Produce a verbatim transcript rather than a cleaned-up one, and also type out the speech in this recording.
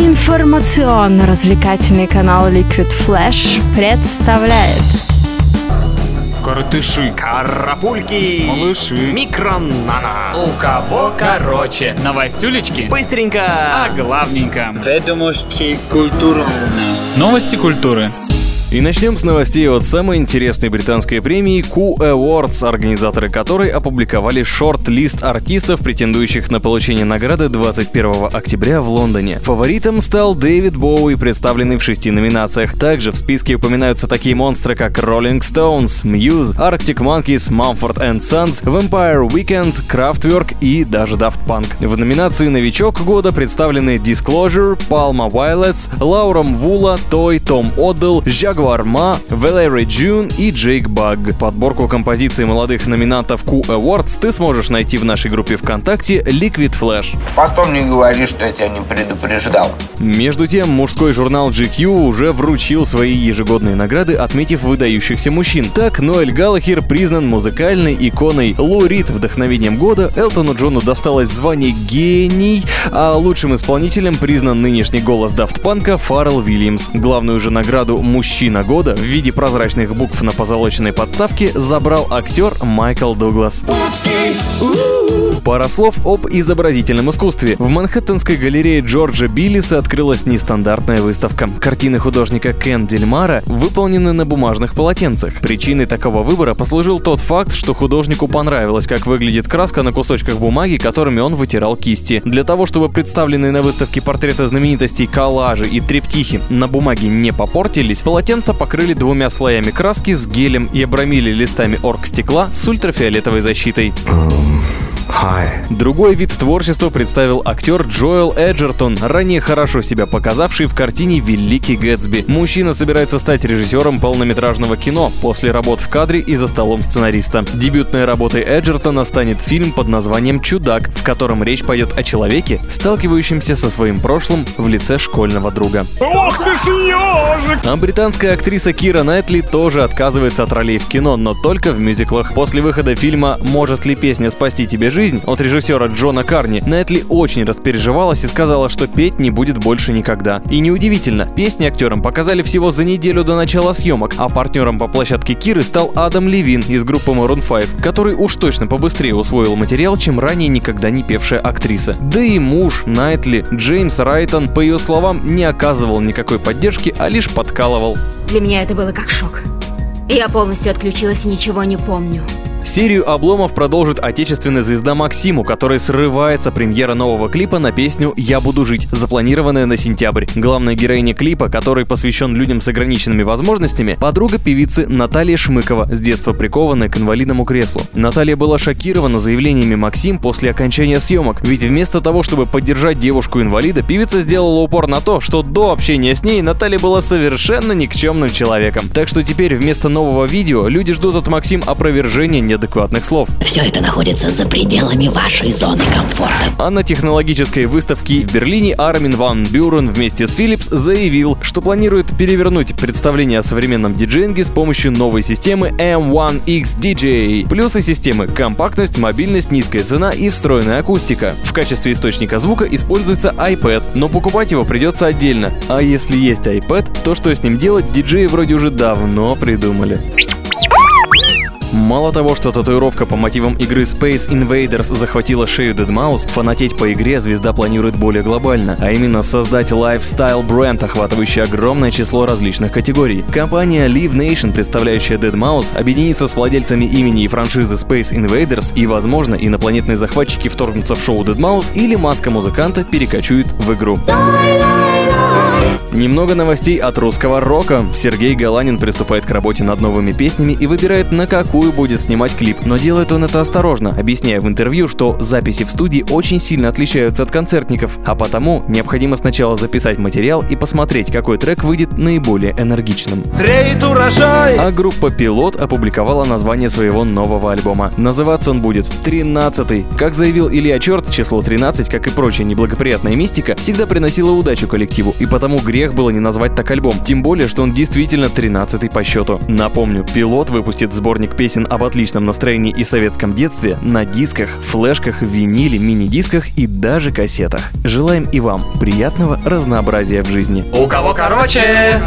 Информационно-развлекательный канал Liquid Flash представляет Коротыши, карапульки, малыши, микронана. У кого короче? Новостюлечки? Быстренько, а главненько. Ведомости культуры. Новости культуры. И начнем с новостей от самой интересной британской премии Q Awards, организаторы которой опубликовали шорт-лист артистов, претендующих на получение награды двадцать первого октября в Лондоне. Фаворитом стал Дэвид Боуи, представленный в шести номинациях. Также в списке упоминаются такие монстры, как Rolling Stones, Muse, Arctic Monkeys, Mumford and Sons, Vampire Weekend, Kraftwerk и даже Daft Punk. В номинации «Новичок года» представлены Disclosure, Palma Violets, Laura Mvula, Toy, Tom Odell, Jacques Warma, Valerie June и Jake Bugg. Подборку композиций молодых номинантов Q Awards ты сможешь найти в нашей группе ВКонтакте Liquid Flash. Потом не говори, что я тебя не предупреждал. Между тем, мужской журнал джи кью уже вручил свои ежегодные награды, отметив выдающихся мужчин. Так, Ноэль Галлахер признан музыкальной иконой, Лу Рид — вдохновением года, Элтону Джону досталось звание «Гений», а лучшим исполнителем признан нынешний голос Daft Punk'а Pharrell Williams. Главную же награду «Мужчина года» в виде прозрачных букв на позолоченной подставке забрал актер Майкл Доuglas. Пара слов об изобразительном искусстве. В Манхэттенской галерее Джорджа Биллиса открылась нестандартная выставка. Картины художника Кен Дельмара выполнены на бумажных полотенцах. Причиной такого выбора послужил тот факт, что художнику понравилось, как выглядит краска на кусочках бумаги, которыми он вытирал кисти. Для того, чтобы представленные на выставке портреты знаменитостей, коллажи и трептихи на бумаге не попортились, полотенца покрыли двумя слоями краски с гелем и обрамили листами оргстекла с ультрафиолетовой защитой. Hi. Другой вид творчества представил актер Джоэл Эджертон, ранее хорошо себя показавший в картине «Великий Гэтсби». Мужчина собирается стать режиссером полнометражного кино после работ в кадре и за столом сценариста. Дебютной работой Эджертона станет фильм под названием «Чудак», в котором речь пойдет о человеке, сталкивающемся со своим прошлым в лице школьного друга. Ох ты ж ёжик! А британская актриса Кира Найтли тоже отказывается от ролей в кино, но только в мюзиклах. После выхода фильма «Может ли песня спасти тебе жизнь?» Жизнь от режиссера Джона Карни Найтли очень распереживалась и сказала, что петь не будет больше никогда. И неудивительно, песни актерам показали всего за неделю до начала съемок, а партнером по площадке Киры стал Адам Левин из группы Марун Файв, который уж точно побыстрее усвоил материал, чем ранее никогда не певшая актриса. Да и муж Найтли, Джеймс Райтон, по ее словам, не оказывал никакой поддержки, а лишь подкалывал. Для меня это было как шок. Я полностью отключилась и ничего не помню. Серию обломов продолжит отечественная звезда Максим, у которой срывается премьера нового клипа на песню «Я буду жить», запланированная на сентябрь. Главная героиня клипа, который посвящен людям с ограниченными возможностями, подруга певицы Наталия Шмыкова, с детства прикованная к инвалидному креслу. Наталья была шокирована заявлениями Максим после окончания съемок, ведь вместо того, чтобы поддержать девушку-инвалида, певица сделала упор на то, что до общения с ней Наталья была совершенно никчемным человеком. Так что теперь вместо нового видео люди ждут от Максим опровержения неадекватных слов. Все это находится за пределами вашей зоны комфорта. А на технологической выставке в Берлине Армин ван Бюрен вместе с Philips заявил, что планирует перевернуть представление о современном диджеинге с помощью новой системы эм один икс ди джей. Плюсы системы – компактность, мобильность, низкая цена и встроенная акустика. В качестве источника звука используется iPad, но покупать его придется отдельно. А если есть iPad, то что с ним делать, диджеи вроде уже давно придумали. Мало того, что татуировка по мотивам игры Space Invaders захватила шею Deadmau пять, фанатеть по игре звезда планирует более глобально, а именно создать лайфстайл-бренд, охватывающий огромное число различных категорий. Компания Live Nation, представляющая Deadmau пять, объединится с владельцами имени и франшизы Space Invaders, и, возможно, инопланетные захватчики вторгнутся в шоу Deadmau пять или маска музыканта перекочует в игру. Немного новостей от русского рока. Сергей Галанин приступает к работе над новыми песнями и выбирает, на какую будет снимать клип. Но делает он это осторожно, объясняя в интервью, что записи в студии очень сильно отличаются от концертников, а потому необходимо сначала записать материал и посмотреть, какой трек выйдет наиболее энергичным. Рейд урожай! А группа Pilot опубликовала название своего нового альбома. Называться он будет «тринадцатый». Как заявил Илья Чёрт, число тринадцать, как и прочая неблагоприятная мистика, всегда приносила удачу коллективу, и потому грех грех было не назвать так альбом, тем более, что он действительно тринадцатый по счету. Напомню, Pilot выпустит сборник песен об отличном настроении и советском детстве на дисках, флешках, виниле, мини-дисках и даже кассетах. Желаем и вам приятного разнообразия в жизни. У кого короче...